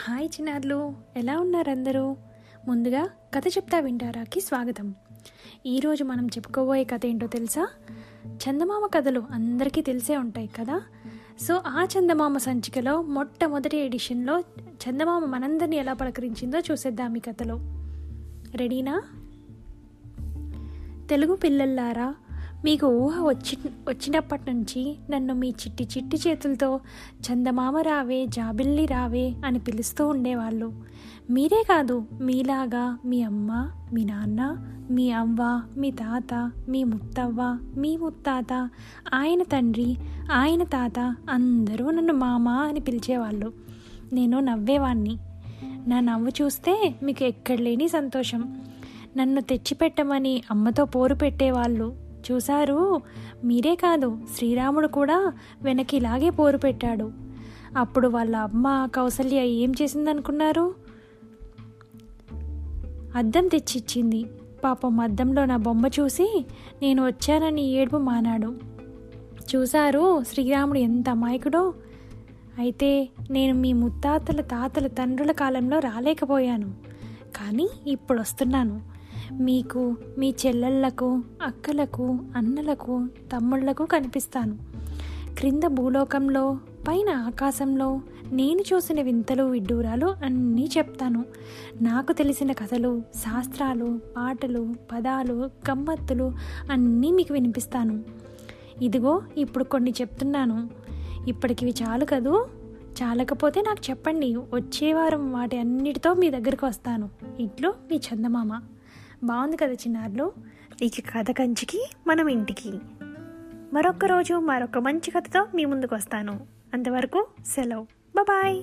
Hi చిన్నారులు, ఎలా ఉన్నారందరూ? ముందుగా కథ చెప్తా వింటారాకి స్వాగతం. ఈరోజు మనం చెప్పుకోబోయే కథ ఏంటో తెలుసా? చందమామ కథలు అందరికీ తెలిసే ఉంటాయి కదా. సో ఆ చందమామ సంచికలో మొట్టమొదటి ఎడిషన్లో చందమామ మనందరినీ ఎలా పలకరించిందో చూసేద్దాం ఈ కథలో. రెడీనా? తెలుగు పిల్లల్లారా, మీకు ఊహ వచ్చినప్పటి నుంచి నన్ను మీ చిట్టి చిట్టి చేతులతో చందమామ రావే, జాబిల్లి రావే అని పిలుస్తూ ఉండేవాళ్ళు. మీరే కాదు, మీలాగా మీ అమ్మ, మీ నాన్న, మీ అవ్వ, మీ తాత, మీ ముత్తవ్వ, మీ ముత్తాత, ఆయన తండ్రి, ఆయన తాత అందరూ నన్ను మామ అని పిలిచేవాళ్ళు. నేను నవ్వేవాణ్ణి. నా నవ్వు చూస్తే మీకు ఎక్కడ లేని సంతోషం. నన్ను తెచ్చిపెట్టమని అమ్మతో పోరు పెట్టేవాళ్ళు. చూశారు, మీరే కాదు శ్రీరాముడు కూడా వెనక్కి ఇలాగే పోరు పెట్టాడు. అప్పుడు వాళ్ళ అమ్మ కౌసల్య ఏం చేసిందనుకున్నారు? అద్దం తెచ్చిచ్చింది. పాపం అద్దంలో నా బొమ్మ చూసి నేను వచ్చానని ఏడుపు మానాడు. చూశారు శ్రీరాముడు ఎంత అమాయకుడో. అయితే నేను మీ ముత్తాతల తాతల తండ్రుల కాలంలో రాలేకపోయాను, కానీ ఇప్పుడు వస్తున్నాను. మీకు, మీ చెల్లెళ్లకు, అక్కలకు, అన్నలకు, తమ్ముళ్లకు కనిపిస్తాను. క్రింద భూలోకంలో, పైన ఆకాశంలో నేను చూసిన వింతలు విడ్డూరాలు అన్నీ చెప్తాను. నాకు తెలిసిన కథలు, శాస్త్రాలు, పాటలు, పదాలు, గమ్మత్తులు అన్నీ మీకు వినిపిస్తాను. ఇదిగో ఇప్పుడు కొన్ని చెప్తున్నాను. ఇప్పటికి ఇవి చాలు కదూ? చాలకపోతే నాకు చెప్పండి, వచ్చేవారం వాటి అన్నిటితో మీ దగ్గరికి వస్తాను. ఇట్లు మీ చందమామ. బాగుంది కదా చిన్నారులు, ఇక కథ కంచికి మనం ఇంటికి. మరొక రోజు మరొక మంచి కథతో మీ ముందుకు వస్తాను. అంతవరకు సెలవు, బాయ్.